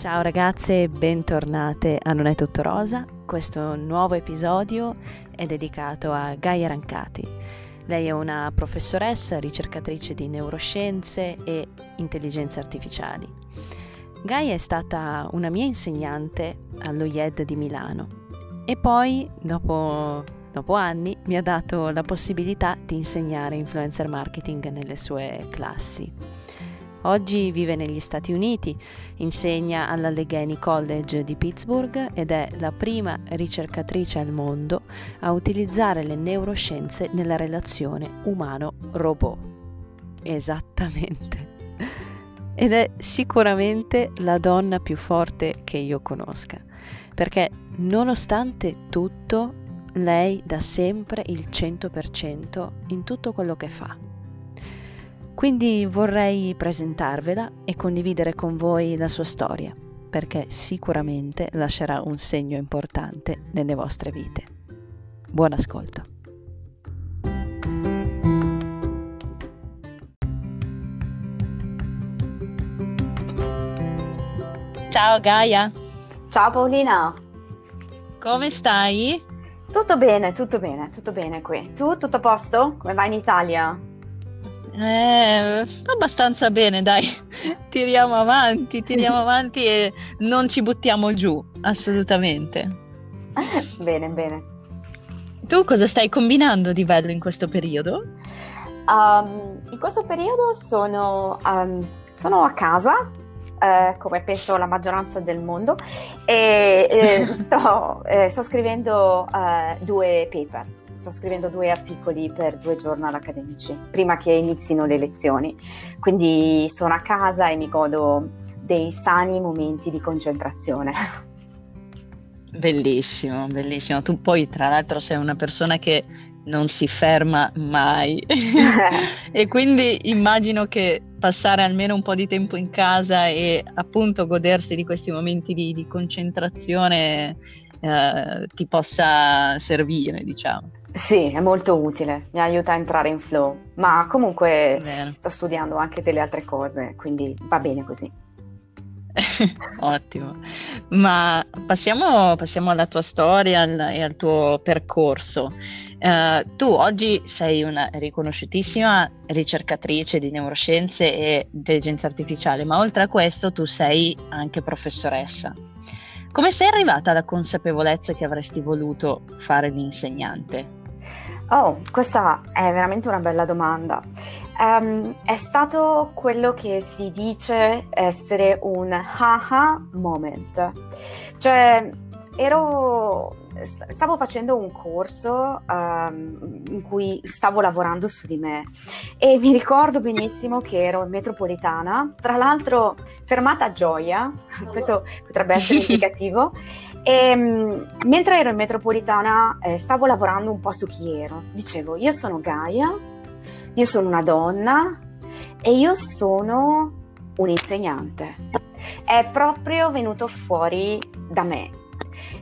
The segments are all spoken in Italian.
Ciao ragazze, bentornate a Non è Tutto Rosa. Questo nuovo episodio è dedicato a Gaia Rancati. Lei è una professoressa, ricercatrice di neuroscienze e intelligenze artificiali. Gaia è stata una mia insegnante allo IED di Milano e poi, dopo anni, mi ha dato la possibilità di insegnare influencer marketing nelle sue classi. Oggi vive negli Stati Uniti, insegna all'Allegheny College di Pittsburgh ed è la prima ricercatrice al mondo a utilizzare le neuroscienze nella relazione umano-robot. Esattamente. Ed è sicuramente la donna più forte che io conosca, perché nonostante tutto lei dà sempre il 100% in tutto quello che fa. Quindi vorrei presentarvela e condividere con voi la sua storia, perché sicuramente lascerà un segno importante nelle vostre vite. Buon ascolto. Ciao Gaia. Ciao Paolina. Come stai? Tutto bene qui. Tu tutto a posto? Come vai in Italia? Abbastanza bene, dai, tiriamo avanti e non ci buttiamo giù, assolutamente. Bene. Tu cosa stai combinando di bello in questo periodo? In questo periodo sono a casa, come penso la maggioranza del mondo, e sto scrivendo due paper. Sto scrivendo due articoli per 2 giornali accademici, prima che inizino le lezioni. Quindi sono a casa e mi godo dei sani momenti di concentrazione. Bellissimo, bellissimo. Tu poi, tra l'altro, sei una persona che non si ferma mai. E quindi immagino che passare almeno un po' di tempo in casa e appunto godersi di questi momenti di concentrazione ti possa servire, diciamo. Sì, è molto utile, mi aiuta a entrare in flow, ma comunque sto studiando anche delle altre cose, quindi va bene così. Ottimo, ma passiamo alla tua storia e al tuo percorso. Tu oggi sei una riconosciutissima ricercatrice di neuroscienze e intelligenza artificiale, ma oltre a questo tu sei anche professoressa. Come sei arrivata alla consapevolezza che avresti voluto fare l'insegnante? Oh, questa è veramente una bella domanda. È stato quello che si dice essere un aha moment. Cioè, stavo facendo un corso in cui stavo lavorando su di me e mi ricordo benissimo che ero in metropolitana, tra l'altro fermata a Gioia, questo potrebbe essere indicativo, e mentre ero in metropolitana stavo lavorando un po' su chi ero. Dicevo: io sono Gaia, io sono una donna e io sono un insegnante. È proprio venuto fuori da me.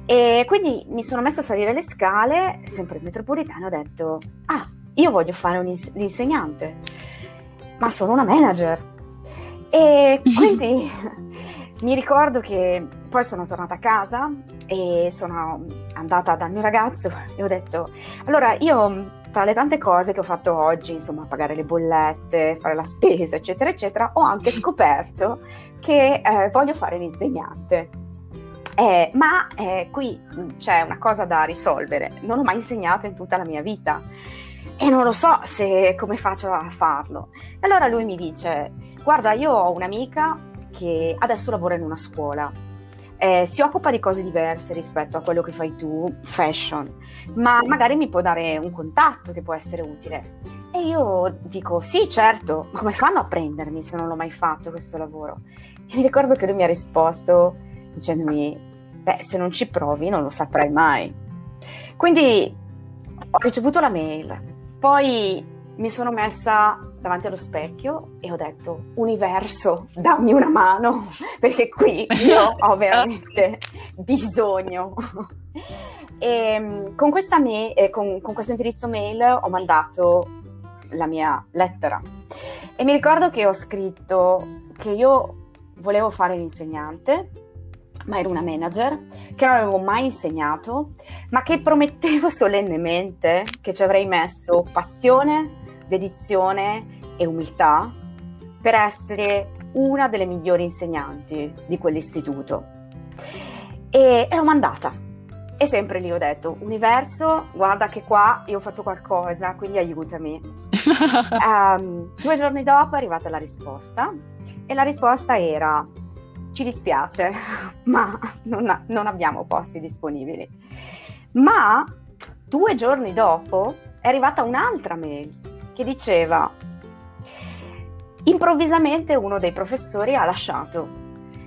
E quindi mi sono messa a salire le scale, sempre in metropolitana, e ho detto: ah, io voglio fare l'insegnante, ma sono una manager. E quindi mi ricordo che poi sono tornata a casa e sono andata dal mio ragazzo e ho detto: allora, io tra le tante cose che ho fatto oggi, insomma, pagare le bollette, fare la spesa, eccetera eccetera, ho anche scoperto che voglio fare l'insegnante. Ma qui c'è una cosa da risolvere, non ho mai insegnato in tutta la mia vita e non lo so come faccio a farlo. Allora lui mi dice: guarda, io ho un'amica che adesso lavora in una scuola, si occupa di cose diverse rispetto a quello che fai tu, fashion, ma magari mi può dare un contatto che può essere utile. E io dico: sì, certo, ma come fanno a prendermi se non l'ho mai fatto questo lavoro? E mi ricordo che lui mi ha risposto dicendomi: beh, se non ci provi non lo saprai mai. Quindi ho ricevuto la mail, poi mi sono messa davanti allo specchio e ho detto: universo, dammi una mano, perché qui io ho veramente bisogno. E con questo indirizzo mail ho mandato la mia lettera e mi ricordo che ho scritto che io volevo fare l'insegnante, ma ero una manager che non avevo mai insegnato, ma che promettevo solennemente che ci avrei messo passione, dedizione e umiltà per essere una delle migliori insegnanti di quell'istituto. E ero mandata. E sempre lì ho detto: universo, guarda che qua io ho fatto qualcosa, quindi aiutami. 2 giorni dopo è arrivata la risposta, e la risposta era: ci dispiace, ma non abbiamo posti disponibili. Ma 2 giorni dopo è arrivata un'altra mail che diceva: improvvisamente uno dei professori ha lasciato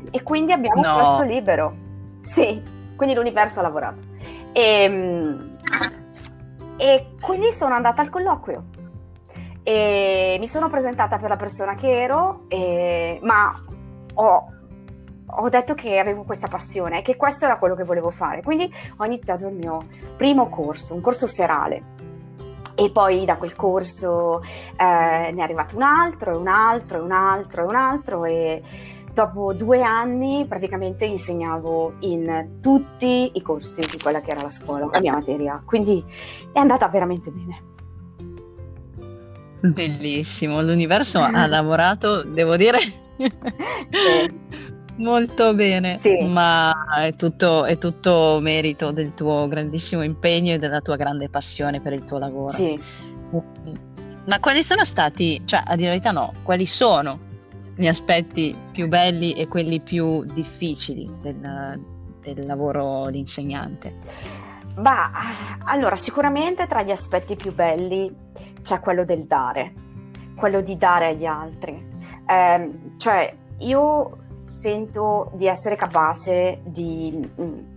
e quindi abbiamo un posto libero. Sì, quindi l'universo ha lavorato. E quindi sono andata al colloquio e mi sono presentata per la persona che ero, ma ho detto che avevo questa passione e che questo era quello che volevo fare, quindi ho iniziato il mio primo corso, un corso serale, e poi da quel corso ne è arrivato un altro, e dopo 2 anni praticamente insegnavo in tutti i corsi di quella che era la scuola, la mia materia, quindi è andata veramente bene. Bellissimo, l'universo ha lavorato, devo dire. Sì. Molto bene, sì. Ma è tutto merito del tuo grandissimo impegno e della tua grande passione per il tuo lavoro. Sì. Ma quali sono stati, cioè a dire la verità no, quali sono gli aspetti più belli e quelli più difficili del lavoro di insegnante? Bah, allora sicuramente tra gli aspetti più belli c'è quello del dare, quello di dare agli altri. Cioè io sento di essere capace di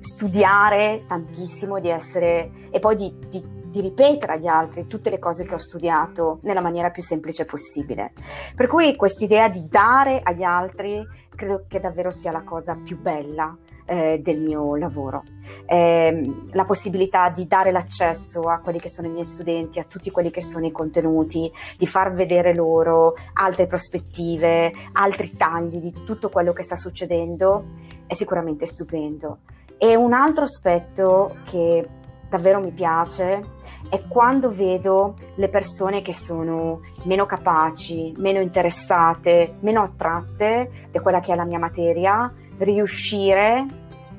studiare tantissimo, e poi di ripetere agli altri tutte le cose che ho studiato nella maniera più semplice possibile. Per cui quest'idea di dare agli altri credo che davvero sia la cosa più bella del mio lavoro. La possibilità di dare l'accesso a quelli che sono i miei studenti, a tutti quelli che sono i contenuti, di far vedere loro altre prospettive, altri tagli di tutto quello che sta succedendo è sicuramente stupendo. E un altro aspetto che davvero mi piace è quando vedo le persone che sono meno capaci, meno interessate, meno attratte da quella che è la mia materia, riuscire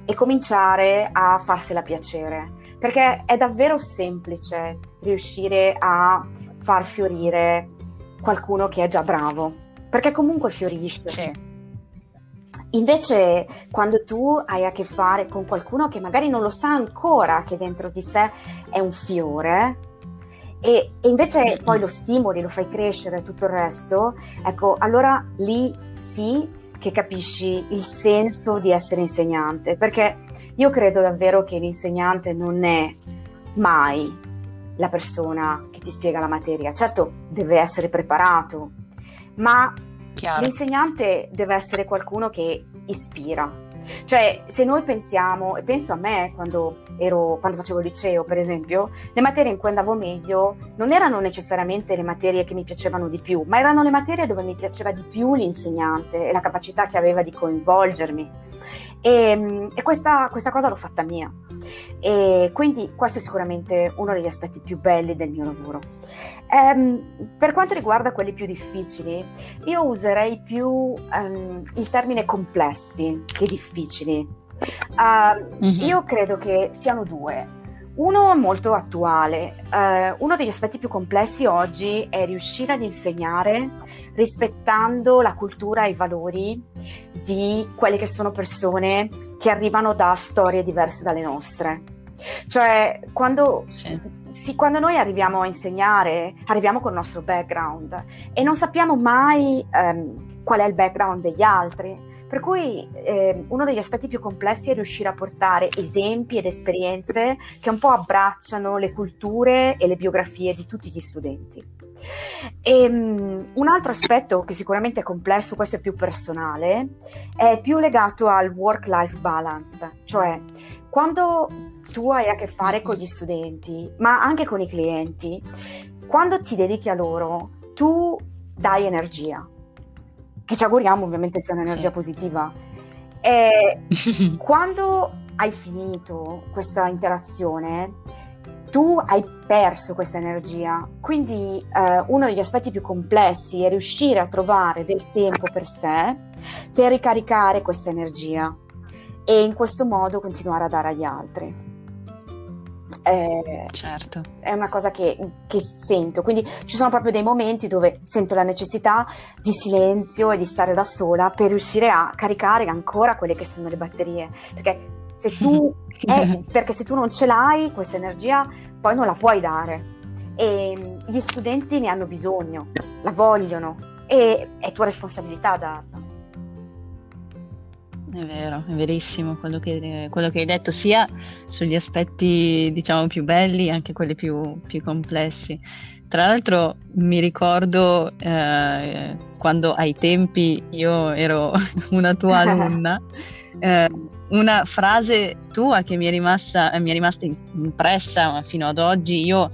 e cominciare a farsela piacere, perché è davvero semplice riuscire a far fiorire qualcuno che è già bravo, perché comunque fiorisce. Sì. Invece quando tu hai a che fare con qualcuno che magari non lo sa ancora che dentro di sé è un fiore, e invece poi lo stimoli, lo fai crescere e tutto il resto, ecco, allora lì sì che capisci il senso di essere insegnante, perché io credo davvero che l'insegnante non è mai la persona che ti spiega la materia. Certo, deve essere preparato, ma chiaro, l'insegnante deve essere qualcuno che ispira. Cioè, se noi pensiamo, e penso a me quando facevo il liceo, per esempio, le materie in cui andavo meglio non erano necessariamente le materie che mi piacevano di più, ma erano le materie dove mi piaceva di più l'insegnante e la capacità che aveva di coinvolgermi. E questa cosa l'ho fatta mia. E quindi questo è sicuramente uno degli aspetti più belli del mio lavoro. Per quanto riguarda quelli più difficili, io userei più il termine complessi che difficili. Io credo che siano 2. Uno molto attuale, uno degli aspetti più complessi oggi è riuscire ad insegnare rispettando la cultura e i valori di quelle che sono persone che arrivano da storie diverse dalle nostre. Cioè quando noi arriviamo a insegnare, arriviamo col nostro background e non sappiamo mai qual è il background degli altri. Per cui uno degli aspetti più complessi è riuscire a portare esempi ed esperienze che un po' abbracciano le culture e le biografie di tutti gli studenti. E, un altro aspetto che sicuramente è complesso, questo è più personale, è più legato al work-life balance, cioè quando tu hai a che fare con gli studenti, ma anche con i clienti, quando ti dedichi a loro, tu dai energia, che ci auguriamo ovviamente sia un'energia positiva, Quando hai finito questa interazione, tu hai perso questa energia, quindi uno degli aspetti più complessi è riuscire a trovare del tempo per sé, per ricaricare questa energia e in questo modo continuare a dare agli altri. Certo. È una cosa che sento, quindi ci sono proprio dei momenti dove sento la necessità di silenzio e di stare da sola per riuscire a caricare ancora quelle che sono le batterie, perché se tu non ce l'hai questa energia poi non la puoi dare, e gli studenti ne hanno bisogno, la vogliono e è tua responsabilità darla. È vero, è verissimo quello che hai detto, sia sugli aspetti diciamo più belli, anche quelli più complessi. Tra l'altro mi ricordo quando ai tempi io ero una tua alunna, una frase tua che mi è rimasta impressa fino ad oggi. Io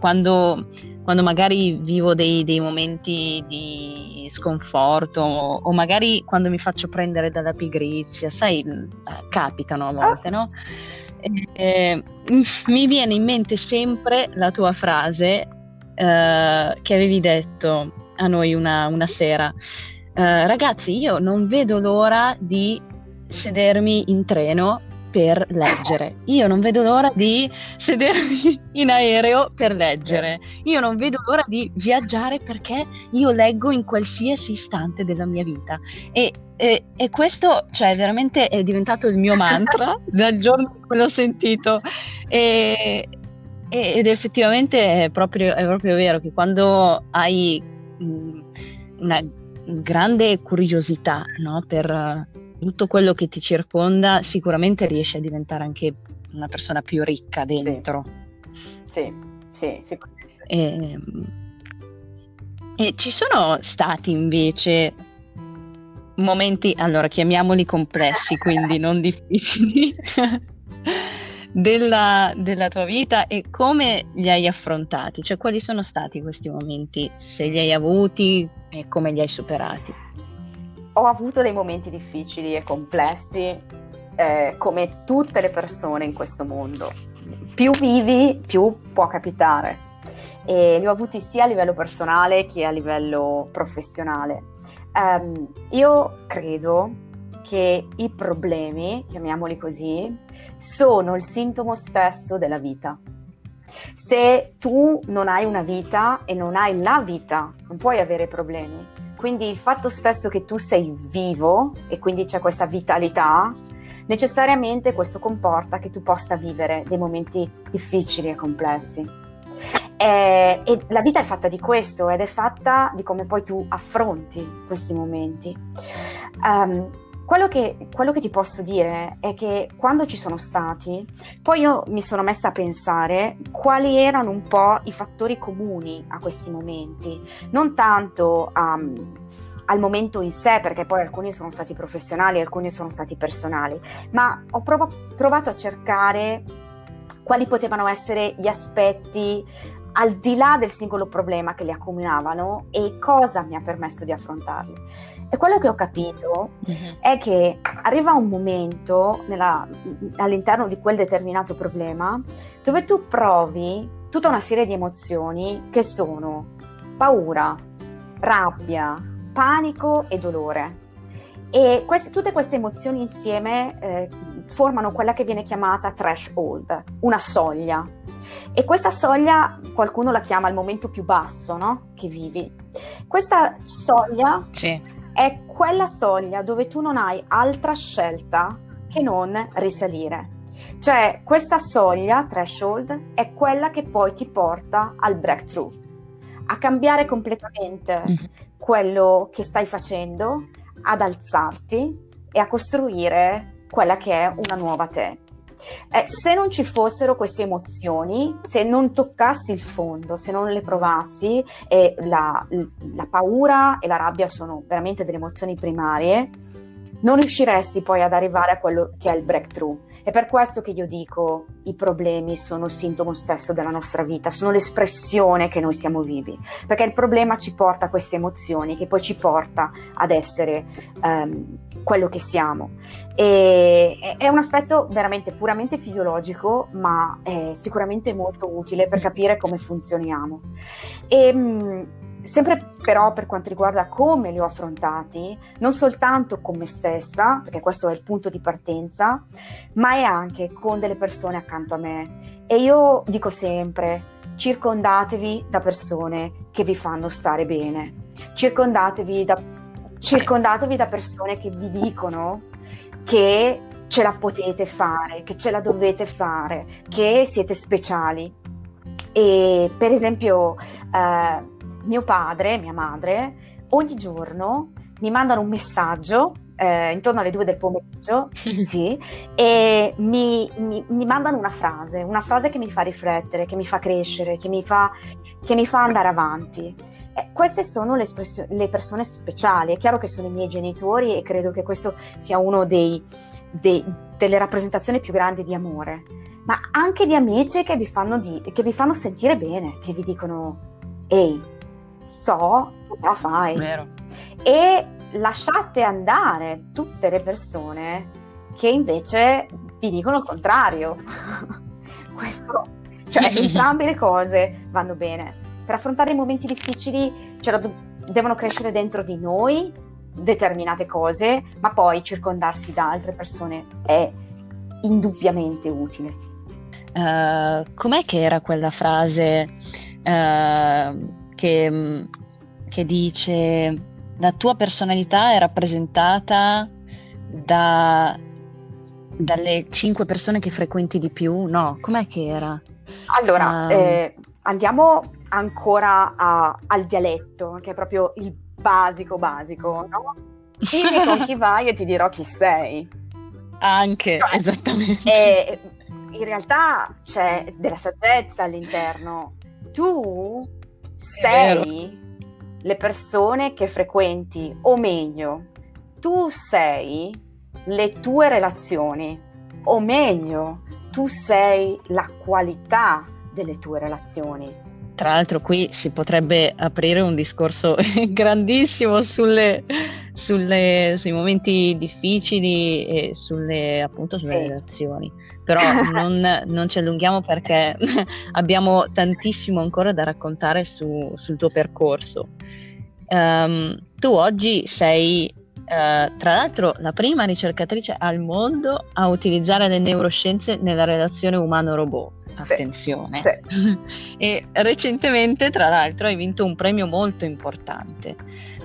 quando magari vivo dei momenti di sconforto o magari quando mi faccio prendere dalla pigrizia, sai, capitano a volte, no? Mi viene in mente sempre la tua frase che avevi detto a noi una sera. Ragazzi, io non vedo l'ora di sedermi in treno per leggere, io non vedo l'ora di sedermi in aereo per leggere, io non vedo l'ora di viaggiare perché io leggo in qualsiasi istante della mia vita, e questo, cioè, veramente è diventato il mio mantra dal giorno in cui l'ho sentito, ed effettivamente è proprio vero che quando hai una grande curiosità, no, per tutto quello che ti circonda, sicuramente riesci a diventare anche una persona più ricca dentro. Sì. E ci sono stati invece momenti, allora chiamiamoli complessi, quindi non difficili, della tua vita, e come li hai affrontati? Cioè, quali sono stati questi momenti, se li hai avuti e come li hai superati? Ho avuto dei momenti difficili e complessi, come tutte le persone in questo mondo. Più vivi, più può capitare. E li ho avuti sia a livello personale che a livello professionale. Io credo che i problemi, chiamiamoli così, sono il sintomo stesso della vita. Se tu non hai una vita e non hai la vita, non puoi avere problemi. Quindi il fatto stesso che tu sei vivo e quindi c'è questa vitalità, necessariamente questo comporta che tu possa vivere dei momenti difficili e complessi. E la vita è fatta di questo ed è fatta di come poi tu affronti questi momenti. Quello che ti posso dire è che quando ci sono stati, poi io mi sono messa a pensare quali erano un po' i fattori comuni a questi momenti, non tanto al momento in sé, perché poi alcuni sono stati professionali, alcuni sono stati personali, ma ho provato a cercare quali potevano essere gli aspetti al di là del singolo problema che li accomunavano e cosa mi ha permesso di affrontarli. E quello che ho capito è che arriva un momento all'interno di quel determinato problema dove tu provi tutta una serie di emozioni che sono paura, rabbia, panico e dolore. E tutte queste emozioni insieme formano quella che viene chiamata threshold, una soglia. E questa soglia qualcuno la chiama il momento più basso, no? Che vivi. Questa soglia è quella soglia dove tu non hai altra scelta che non risalire. Cioè, questa soglia, threshold, è quella che poi ti porta al breakthrough, a cambiare completamente quello che stai facendo, ad alzarti e a costruire quella che è una nuova te. Se non ci fossero queste emozioni, se non toccassi il fondo, se non le provassi, e la paura e la rabbia sono veramente delle emozioni primarie, non riusciresti poi ad arrivare a quello che è il breakthrough, È per questo che io dico: i problemi sono il sintomo stesso della nostra vita, sono l'espressione che noi siamo vivi, perché il problema ci porta a queste emozioni che poi ci porta ad essere quello che siamo. E è un aspetto veramente puramente fisiologico, ma è sicuramente molto utile per capire come funzioniamo. Sempre però per quanto riguarda come li ho affrontati, non soltanto con me stessa, perché questo è il punto di partenza, ma è anche con delle persone accanto a me. E io dico sempre: circondatevi da persone che vi fanno stare bene, circondatevi da persone che vi dicono che ce la potete fare, che ce la dovete fare, che siete speciali. E per esempio mio padre, mia madre, ogni giorno mi mandano un messaggio intorno alle 14:00, sì, e mi mandano una frase che mi fa riflettere, che mi fa crescere, che mi fa andare avanti. Queste sono le persone speciali. È chiaro che sono i miei genitori, e credo che questo sia uno delle rappresentazioni più grandi di amore, ma anche di amici che vi fanno sentire bene, che vi dicono: ehi, so che ce la fai. Vero. E lasciate andare tutte le persone che invece vi dicono il contrario. Questo, cioè, entrambe le cose vanno bene. Per affrontare i momenti difficili devono crescere dentro di noi determinate cose, ma poi circondarsi da altre persone è indubbiamente utile. Com'è che era quella frase che dice: la tua personalità è rappresentata dalle 5 persone che frequenti di più? No, com'è che era? Allora, andiamo ancora al dialetto, che è proprio il basico, no? Dimmi con chi vai e ti dirò chi sei. Anche, cioè, esattamente. In realtà c'è della saggezza all'interno. Tu sei le persone che frequenti, o meglio, tu sei le tue relazioni, o meglio, tu sei la qualità delle tue relazioni. Tra l'altro qui si potrebbe aprire un discorso grandissimo sui momenti difficili e sulle sì, relazioni, però non ci allunghiamo, perché abbiamo tantissimo ancora da raccontare sul tuo percorso. Tu oggi sei tra l'altro la prima ricercatrice al mondo a utilizzare le neuroscienze nella relazione umano-robot. Attenzione. Sì. E recentemente, tra l'altro, hai vinto un premio molto importante.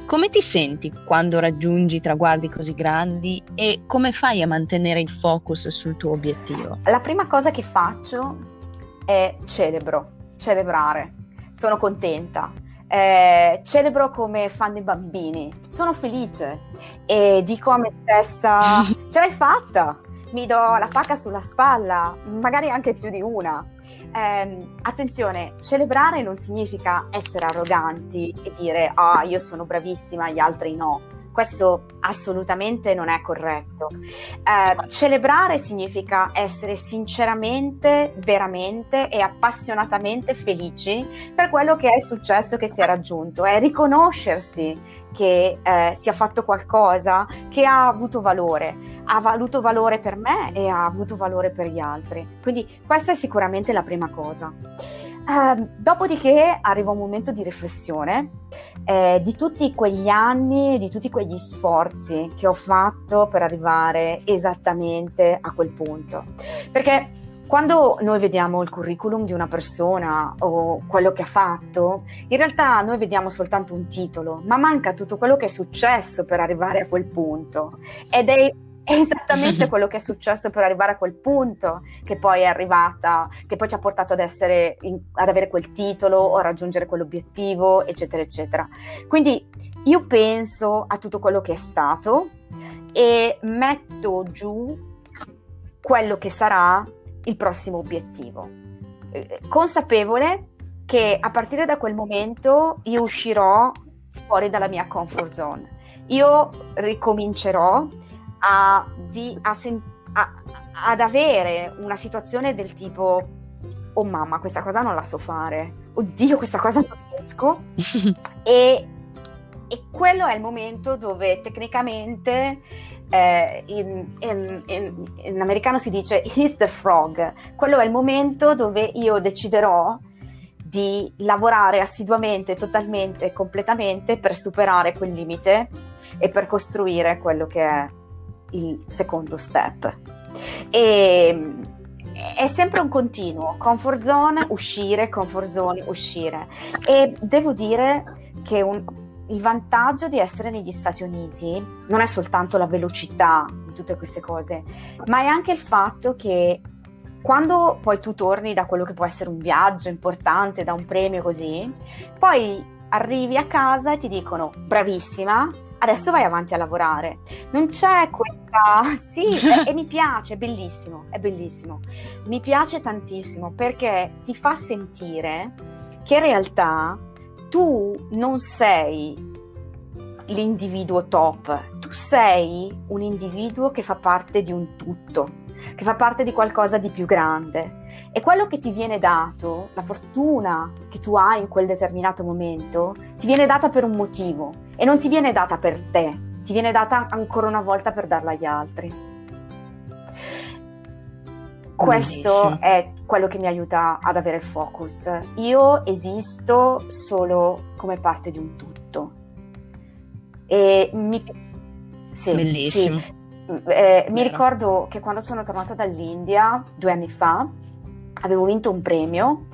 Come ti senti quando raggiungi traguardi così grandi e come fai a mantenere il focus sul tuo obiettivo? La prima cosa che faccio è celebrare. Sono contenta. Celebro come fanno i bambini. Sono felice e dico a me stessa: ce l'hai fatta! Mi do la pacca sulla spalla, magari anche più di una. Attenzione, celebrare non significa essere arroganti e dire: ah, io sono bravissima, gli altri no. Questo assolutamente non è corretto. Celebrare significa essere sinceramente, veramente e appassionatamente felici per quello che è il successo che si è raggiunto. È riconoscersi che si è fatto qualcosa che ha avuto valore. Ha avuto valore per me e ha avuto valore per gli altri. Quindi questa è sicuramente la prima cosa. Dopodiché arriva un momento di riflessione di tutti quegli anni, di tutti quegli sforzi che ho fatto per arrivare esattamente a quel punto. Perché quando noi vediamo il curriculum di una persona o quello che ha fatto, in realtà noi vediamo soltanto un titolo, ma manca tutto quello che è successo per arrivare a quel punto. Ed è esattamente quello che è successo per arrivare a quel punto che poi ci ha portato ad essere ad avere quel titolo o raggiungere quell'obiettivo, eccetera eccetera. Quindi io penso a tutto quello che è stato e metto giù quello che sarà il prossimo obiettivo, consapevole che a partire da quel momento io uscirò fuori dalla mia comfort zone, io ricomincerò a ad avere una situazione del tipo: oh mamma, questa cosa non la so fare, oddio, questa cosa non riesco. E quello è il momento dove tecnicamente in americano si dice hit the frog. Quello è il momento dove io deciderò di lavorare assiduamente, totalmente, completamente per superare quel limite e per costruire quello che è il secondo step. E è sempre un continuo: comfort zone, uscire. E devo dire che il vantaggio di essere negli Stati Uniti non è soltanto la velocità di tutte queste cose, ma è anche il fatto che quando poi tu torni da quello che può essere un viaggio importante, da un premio così, poi arrivi a casa e ti dicono: bravissima, adesso vai avanti a lavorare. Non c'è questa... Sì, e mi piace, è bellissimo. Mi piace tantissimo perché ti fa sentire che in realtà tu non sei l'individuo top, tu sei un individuo che fa parte di un tutto, che fa parte di qualcosa di più grande, e quello che ti viene dato, la fortuna che tu hai in quel determinato momento, ti viene data per un motivo e non ti viene data per te, ti viene data ancora una volta per darla agli altri. Questo è quello che mi aiuta ad avere il focus. Io esisto solo come parte di un tutto. E bellissimo. Sì. Mi ricordo che quando sono tornata dall'India 2 anni fa avevo vinto un premio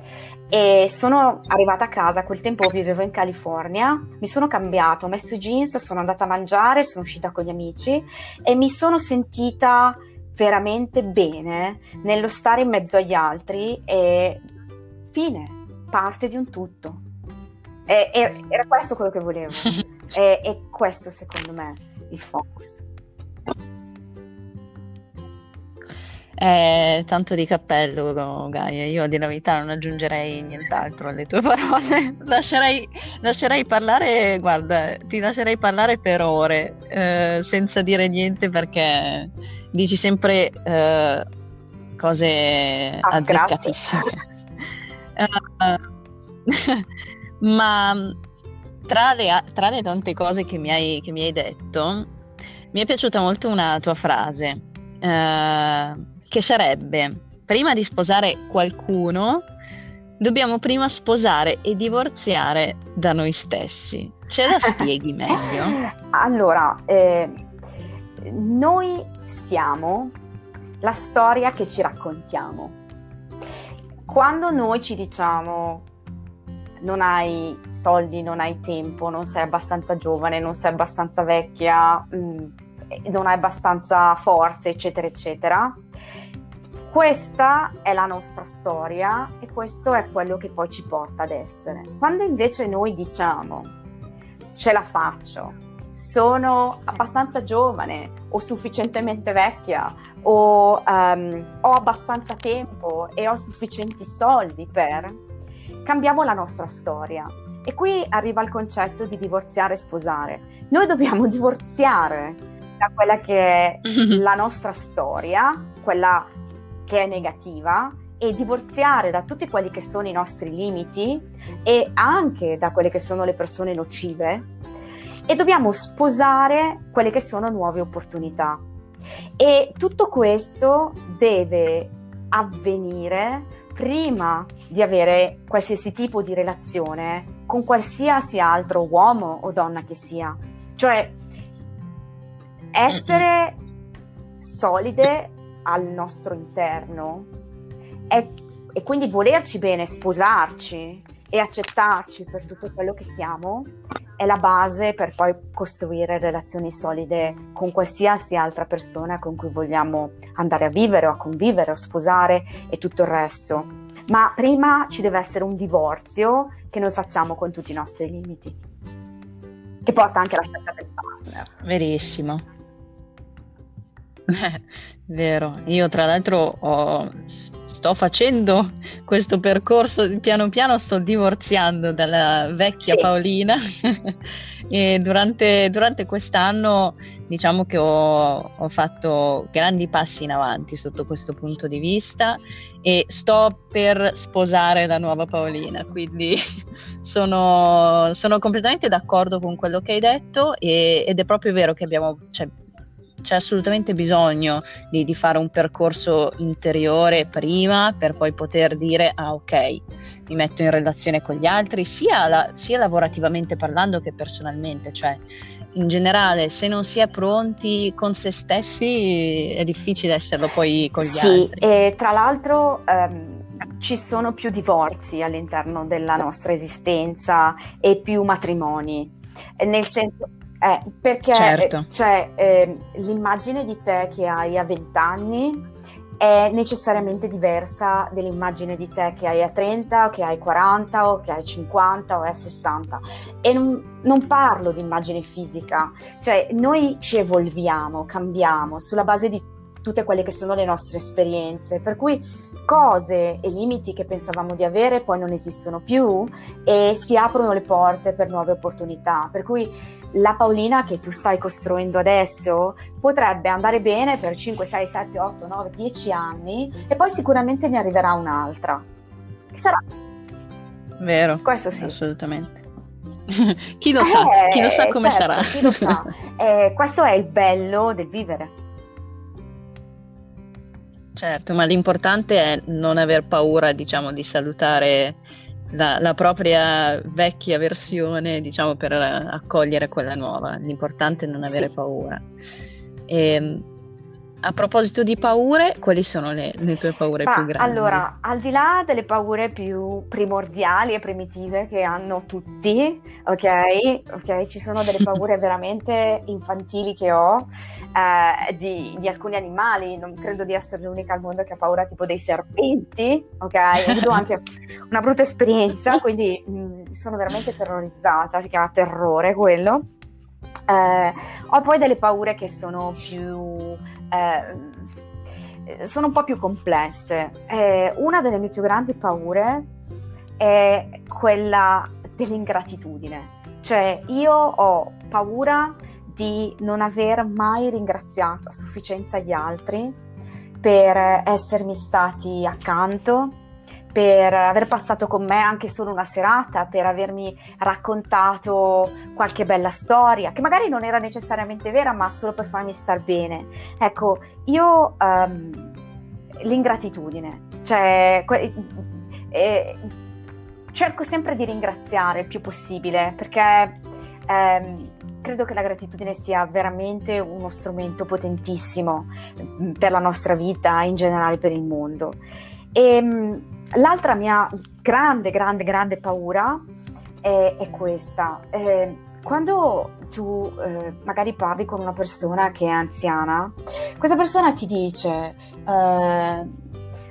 e sono arrivata a casa. A quel tempo vivevo in California, mi sono cambiata, ho messo i jeans, sono andata a mangiare, sono uscita con gli amici e mi sono sentita veramente bene nello stare in mezzo agli altri e fine, parte di un tutto. Era questo quello che volevo e questo secondo me il focus. Tanto di cappello, Gaia. Io a dire la verità non aggiungerei nient'altro alle tue parole. Lascerei parlare, guarda, ti lascerei parlare per ore senza dire niente, perché dici sempre cose azzeccatissime. Ma tra le tante cose che mi hai detto, mi è piaciuta molto una tua frase che sarebbe: prima di sposare qualcuno dobbiamo prima sposare e divorziare da noi stessi. Ce la spieghi meglio? Allora, noi siamo la storia che ci raccontiamo. Quando noi ci diciamo: non hai soldi, non hai tempo, non sei abbastanza giovane, non sei abbastanza vecchia, non hai abbastanza forze, eccetera eccetera, questa è la nostra storia e questo è quello che poi ci porta ad essere. Quando invece noi diciamo: ce la faccio, sono abbastanza giovane o sufficientemente vecchia o ho abbastanza tempo e ho sufficienti soldi per... cambiamo la nostra storia. E qui arriva il concetto di divorziare e sposare. Noi dobbiamo divorziare da quella che è la nostra storia, quella che è negativa, e divorziare da tutti quelli che sono i nostri limiti e anche da quelle che sono le persone nocive, e dobbiamo sposare quelle che sono nuove opportunità. E tutto questo deve avvenire prima di avere qualsiasi tipo di relazione con qualsiasi altro uomo o donna che sia. Cioè, essere solide al nostro interno e quindi volerci bene, sposarci e accettarci per tutto quello che siamo è la base per poi costruire relazioni solide con qualsiasi altra persona con cui vogliamo andare a vivere o a convivere o sposare e tutto il resto. Ma prima ci deve essere un divorzio che noi facciamo con tutti i nostri limiti, che porta anche alla scelta del partner. Verissimo. Vero, io tra l'altro sto facendo questo percorso, piano piano sto divorziando dalla vecchia Paolina e durante quest'anno diciamo che ho fatto grandi passi in avanti sotto questo punto di vista e sto per sposare la nuova Paolina, quindi sono completamente d'accordo con quello che hai detto ed è proprio vero che c'è assolutamente bisogno di fare un percorso interiore prima per poi poter dire ok, mi metto in relazione con gli altri sia lavorativamente parlando che personalmente, cioè in generale se non si è pronti con se stessi è difficile esserlo poi con gli altri. E tra l'altro ci sono più divorzi all'interno della nostra esistenza e più matrimoni, nel senso perché certo. Cioè, l'immagine di te che hai a 20 anni è necessariamente diversa dall'immagine di te che hai a 30, o che hai 40, o che hai 50, o hai 60. E non parlo di immagine fisica, cioè noi ci evolviamo, cambiamo sulla base di tutte quelle che sono le nostre esperienze, per cui cose e limiti che pensavamo di avere poi non esistono più e si aprono le porte per nuove opportunità, per cui la Paolina che tu stai costruendo adesso potrebbe andare bene per 5, 6, 7, 8, 9, 10 anni e poi sicuramente ne arriverà un'altra. Sarà vero, questo sì, assolutamente. Chi lo sa come certo, sarà. Chi lo sa. Questo è il bello del vivere. Certo, ma l'importante è non aver paura, diciamo, di salutare la propria vecchia versione, diciamo, per accogliere quella nuova. L'importante è non avere paura. E, a proposito di paure, quali sono le tue paure più grandi? Allora, al di là delle paure più primordiali e primitive che hanno tutti, ok? Ci sono delle paure veramente infantili che ho, di alcuni animali. Non credo di essere l'unica al mondo che ha paura tipo dei serpenti, ok? Ho avuto anche una brutta esperienza, quindi sono veramente terrorizzata, si chiama terrore quello. Ho poi delle paure che sono più sono un po' più complesse. Una delle mie più grandi paure è quella dell'ingratitudine, cioè io ho paura di non aver mai ringraziato a sufficienza gli altri per essermi stati accanto, per aver passato con me anche solo una serata, per avermi raccontato qualche bella storia, che magari non era necessariamente vera, ma solo per farmi star bene. Ecco, io l'ingratitudine, cioè cerco sempre di ringraziare il più possibile, perché credo che la gratitudine sia veramente uno strumento potentissimo per la nostra vita, in generale per il mondo. E l'altra mia grande paura è questa. Quando tu magari parli con una persona che è anziana, questa persona ti dice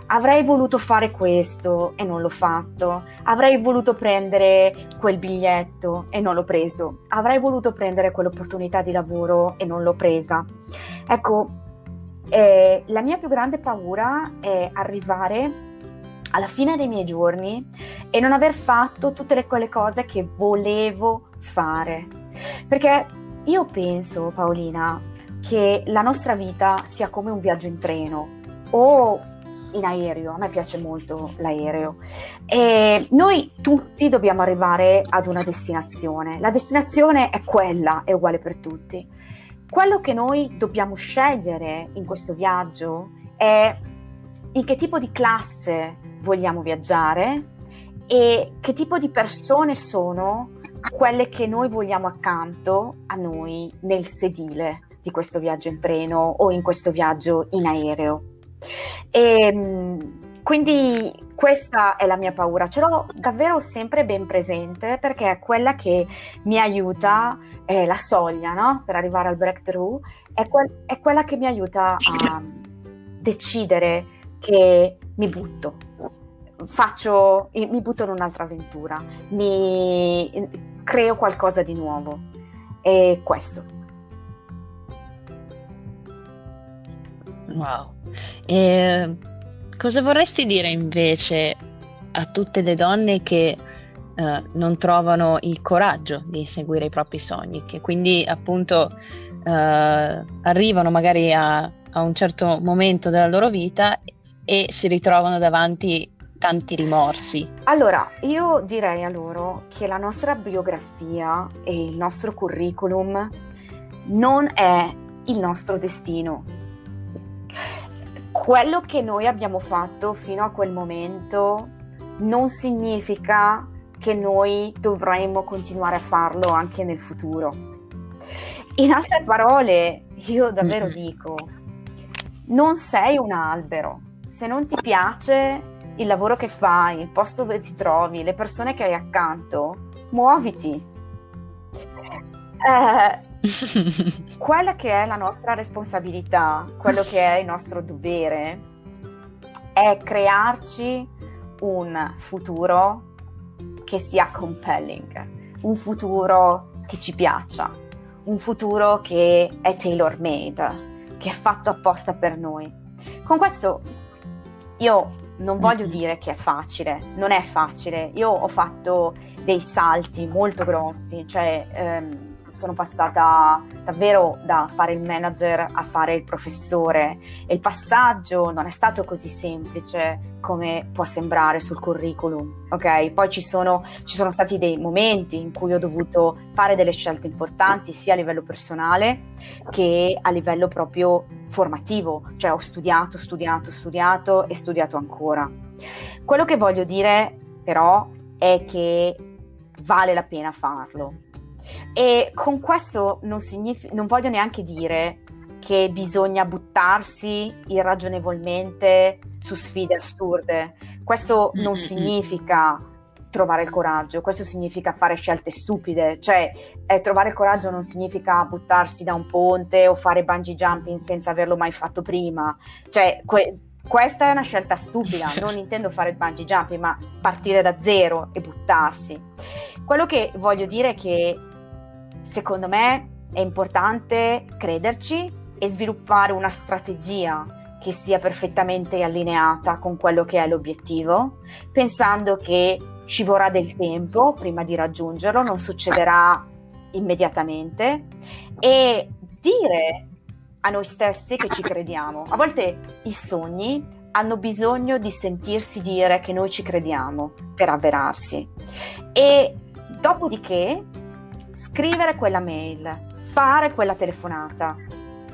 avrei voluto fare questo e non l'ho fatto, avrei voluto prendere quel biglietto e non l'ho preso, avrei voluto prendere quell'opportunità di lavoro e non l'ho presa. Ecco, la mia più grande paura è arrivare alla fine dei miei giorni e non aver fatto tutte quelle cose che volevo fare, perché io penso, Paolina, che la nostra vita sia come un viaggio in treno o in aereo. A me piace molto l'aereo. E noi tutti dobbiamo arrivare ad una destinazione. La destinazione è quella, è uguale per tutti. Quello che noi dobbiamo scegliere in questo viaggio è in che tipo di classe vogliamo viaggiare e che tipo di persone sono quelle che noi vogliamo accanto a noi nel sedile di questo viaggio in treno o in questo viaggio in aereo. E quindi questa è la mia paura, ce l'ho davvero sempre ben presente perché è quella che mi aiuta, la soglia, no? Per arrivare al breakthrough, è quella che mi aiuta a decidere che mi butto, mi butto in un'altra avventura, mi creo qualcosa di nuovo. E questo. Wow. Cosa vorresti dire invece a tutte le donne che non trovano il coraggio di seguire i propri sogni, che quindi appunto arrivano magari a un certo momento della loro vita e si ritrovano davanti tanti rimorsi. Allora, io direi a loro che la nostra biografia e il nostro curriculum non è il nostro destino. Quello che noi abbiamo fatto fino a quel momento non significa che noi dovremmo continuare a farlo anche nel futuro. In altre parole, io davvero dico, non sei un albero. Se non ti piace il lavoro che fai, il posto dove ti trovi, le persone che hai accanto, muoviti. Quella che è la nostra responsabilità, quello che è il nostro dovere, è crearci un futuro che sia compelling, un futuro che ci piaccia, un futuro che è tailor made, che è fatto apposta per noi. Con questo io non voglio dire che è facile, non è facile. Io ho fatto dei salti molto grossi, cioè sono passata davvero da fare il manager a fare il professore, e il passaggio non è stato così semplice come può sembrare sul curriculum, ok? Poi ci sono stati dei momenti in cui ho dovuto fare delle scelte importanti sia a livello personale che a livello proprio formativo, cioè ho studiato e studiato ancora. Quello che voglio dire però è che vale la pena farlo. E con questo non voglio neanche dire che bisogna buttarsi irragionevolmente su sfide assurde. Questo non significa trovare il coraggio, questo significa fare scelte stupide, cioè trovare il coraggio non significa buttarsi da un ponte o fare bungee jumping senza averlo mai fatto prima, cioè questa è una scelta stupida, non intendo fare il bungee jumping, ma partire da zero e buttarsi. Quello che voglio dire è che secondo me è importante crederci e sviluppare una strategia che sia perfettamente allineata con quello che è l'obiettivo, pensando che ci vorrà del tempo prima di raggiungerlo, non succederà immediatamente, e dire a noi stessi che ci crediamo. A volte i sogni hanno bisogno di sentirsi dire che noi ci crediamo per avverarsi. E dopodiché scrivere quella mail, fare quella telefonata,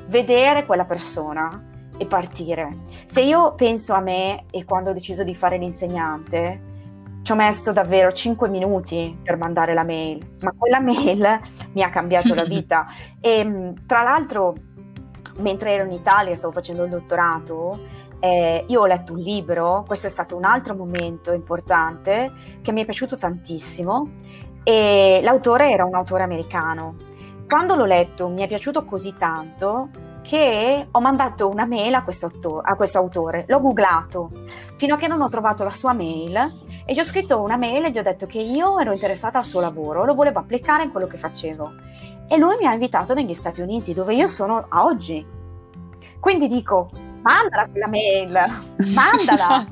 vedere quella persona e partire. Se io penso a me e quando ho deciso di fare l'insegnante, ci ho messo davvero 5 minuti per mandare la mail, ma quella mail mi ha cambiato la vita. E tra l'altro, mentre ero in Italia, stavo facendo il dottorato, io ho letto un libro, questo è stato un altro momento importante che mi è piaciuto tantissimo, e l'autore era un autore americano. Quando l'ho letto mi è piaciuto così tanto che ho mandato una mail a questo autore, l'ho googlato fino a che non ho trovato la sua mail, e gli ho scritto una mail e gli ho detto che io ero interessata al suo lavoro, lo volevo applicare in quello che facevo, e lui mi ha invitato negli Stati Uniti, dove io sono a oggi. Quindi dico, mandala quella mail, mandala,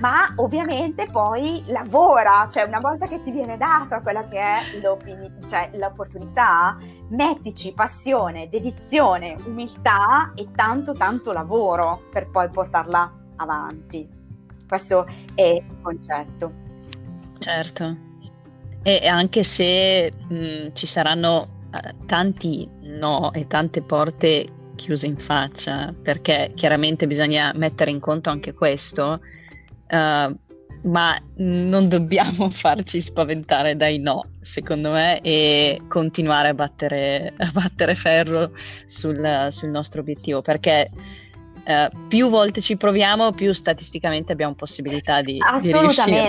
ma ovviamente poi lavora, cioè una volta che ti viene data quella che è cioè l'opportunità, mettici passione, dedizione, umiltà e tanto tanto lavoro per poi portarla avanti. Questo è il concetto. Certo, e anche se ci saranno tanti no e tante porte chiuse in faccia, perché chiaramente bisogna mettere in conto anche questo, ma non dobbiamo farci spaventare dai no, secondo me, e continuare a battere ferro sul nostro obiettivo, perché più volte ci proviamo, più statisticamente abbiamo possibilità di riuscirci.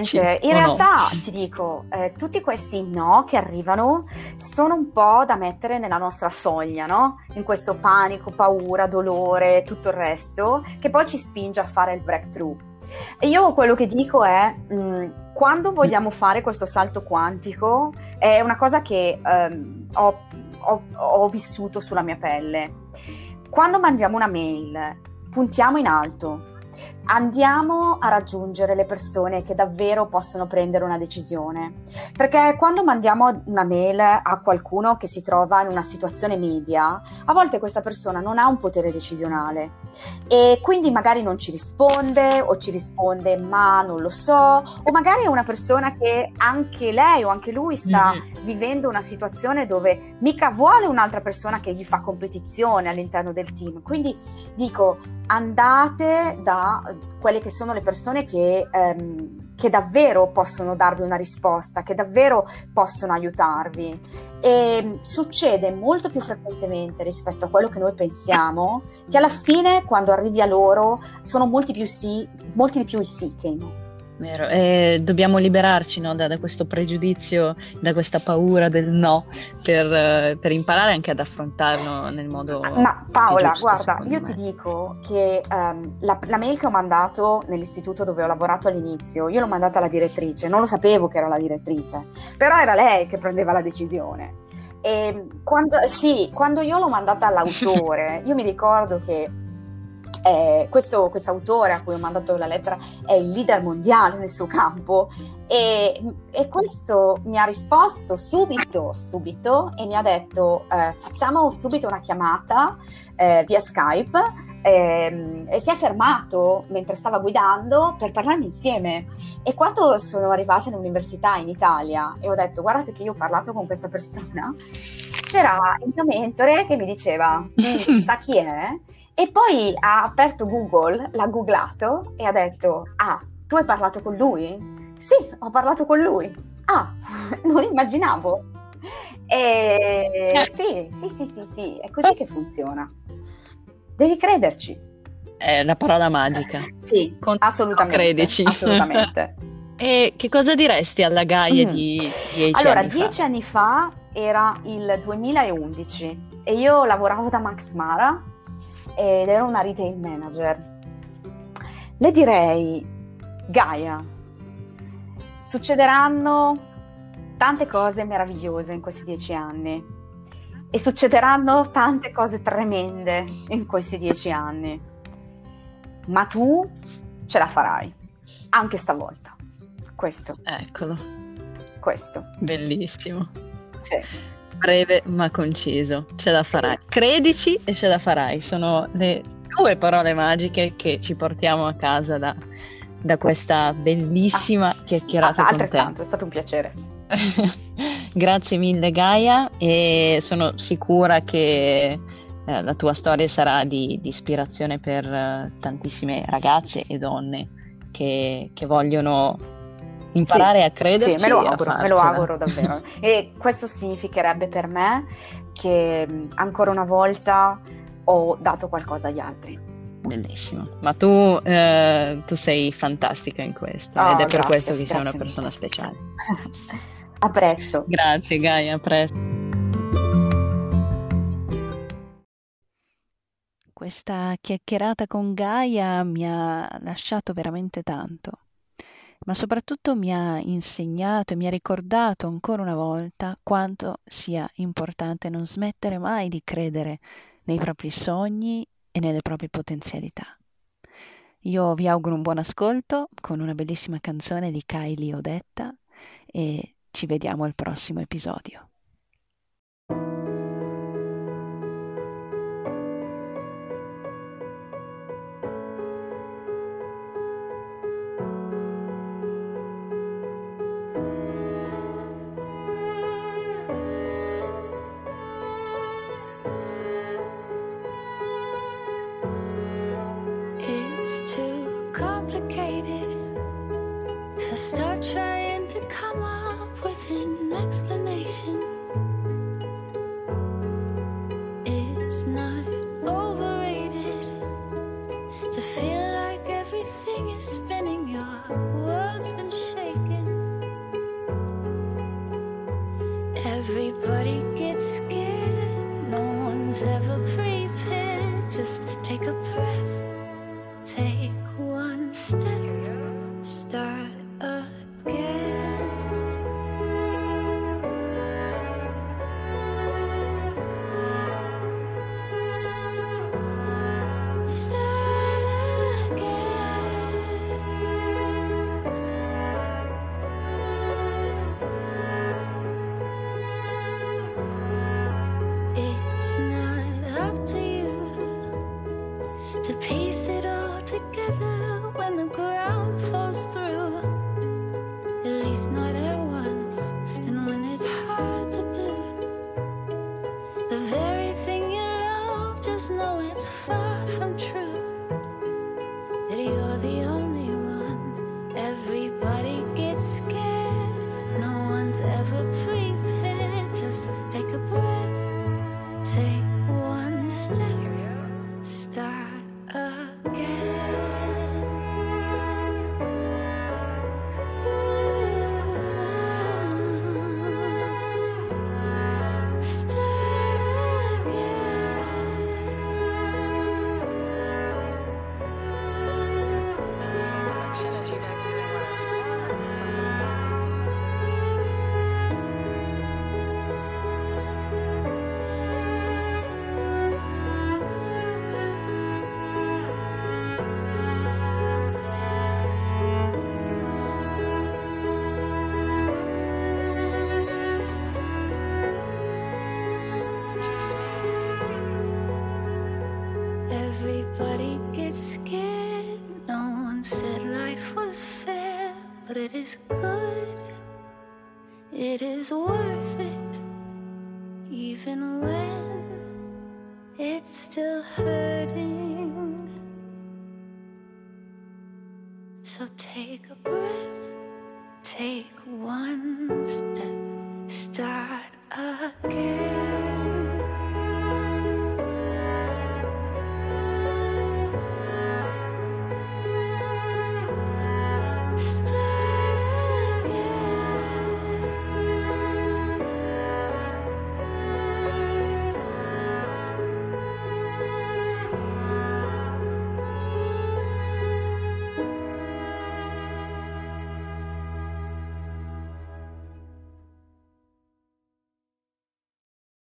Assolutamente. In realtà no, ti dico, tutti questi no che arrivano sono un po' da mettere nella nostra soglia, no? In questo panico, paura, dolore, tutto il resto, che poi ci spinge a fare il breakthrough. E io quello che dico è, quando vogliamo fare questo salto quantico, è una cosa che ho vissuto sulla mia pelle. Quando mandiamo una mail, puntiamo in alto, andiamo a raggiungere le persone che davvero possono prendere una decisione, perché quando mandiamo una mail a qualcuno che si trova in una situazione media, a volte questa persona non ha un potere decisionale e quindi magari non ci risponde o ci risponde ma non lo so, o magari è una persona che anche lei o anche lui sta vivendo una situazione dove mica vuole un'altra persona che gli fa competizione all'interno del team. Quindi dico, andate da quelle che sono le persone che davvero possono darvi una risposta, che davvero possono aiutarvi. E succede molto più frequentemente rispetto a quello che noi pensiamo, che alla fine quando arrivi a loro sono molti di più i sì che i no. Vero. E dobbiamo liberarci, no, da questo pregiudizio, da questa paura del no, per imparare anche ad affrontarlo nel modo ma Paola, giusto, guarda, io ti dico che la mail che ho mandato nell'istituto dove ho lavorato all'inizio, io l'ho mandata alla direttrice, non lo sapevo che era la direttrice, però era lei che prendeva la decisione. E quando io l'ho mandata all'autore, io mi ricordo che questo autore a cui ho mandato la lettera è il leader mondiale nel suo campo e questo mi ha risposto subito e mi ha detto facciamo subito una chiamata via Skype e si è fermato mentre stava guidando per parlarmi insieme. E quando sono arrivata all'università in Italia e ho detto guardate che io ho parlato con questa persona, c'era il mio mentore che mi diceva sa chi è. E poi ha aperto Google, l'ha googlato e ha detto «Ah, tu hai parlato con lui?» «Sì, ho parlato con lui!» «Ah, non immaginavo!» E sì, è così che funziona. Devi crederci. È la parola magica. Sì, assolutamente. Credici. Assolutamente. E che cosa diresti alla Gaia di 10 anni fa? Allora, 10 anni fa era il 2011 e io lavoravo da Max Mara ed ero una retail manager. Le direi: Gaia, succederanno tante cose meravigliose in questi 10 anni e succederanno tante cose tremende in questi 10 anni, ma tu ce la farai anche stavolta. Questo. Eccolo. Questo. Bellissimo. Sì. Breve ma conciso, ce la farai, credici e ce la farai, sono le 2 parole magiche che ci portiamo a casa da questa bellissima chiacchierata con te. È stato un piacere. Grazie mille Gaia, e sono sicura che la tua storia sarà di ispirazione per tantissime ragazze e donne che vogliono imparare a crederci. Sì, me lo auguro davvero. E questo significherebbe per me che ancora una volta ho dato qualcosa agli altri. Bellissimo, ma tu sei fantastica in questo ed è per questo che sei una persona speciale. A presto. Grazie Gaia, a presto. Questa chiacchierata con Gaia mi ha lasciato veramente tanto, ma soprattutto mi ha insegnato e mi ha ricordato ancora una volta quanto sia importante non smettere mai di credere nei propri sogni e nelle proprie potenzialità. Io vi auguro un buon ascolto con una bellissima canzone di Kylie Odetta e ci vediamo al prossimo episodio. Take one step, start again.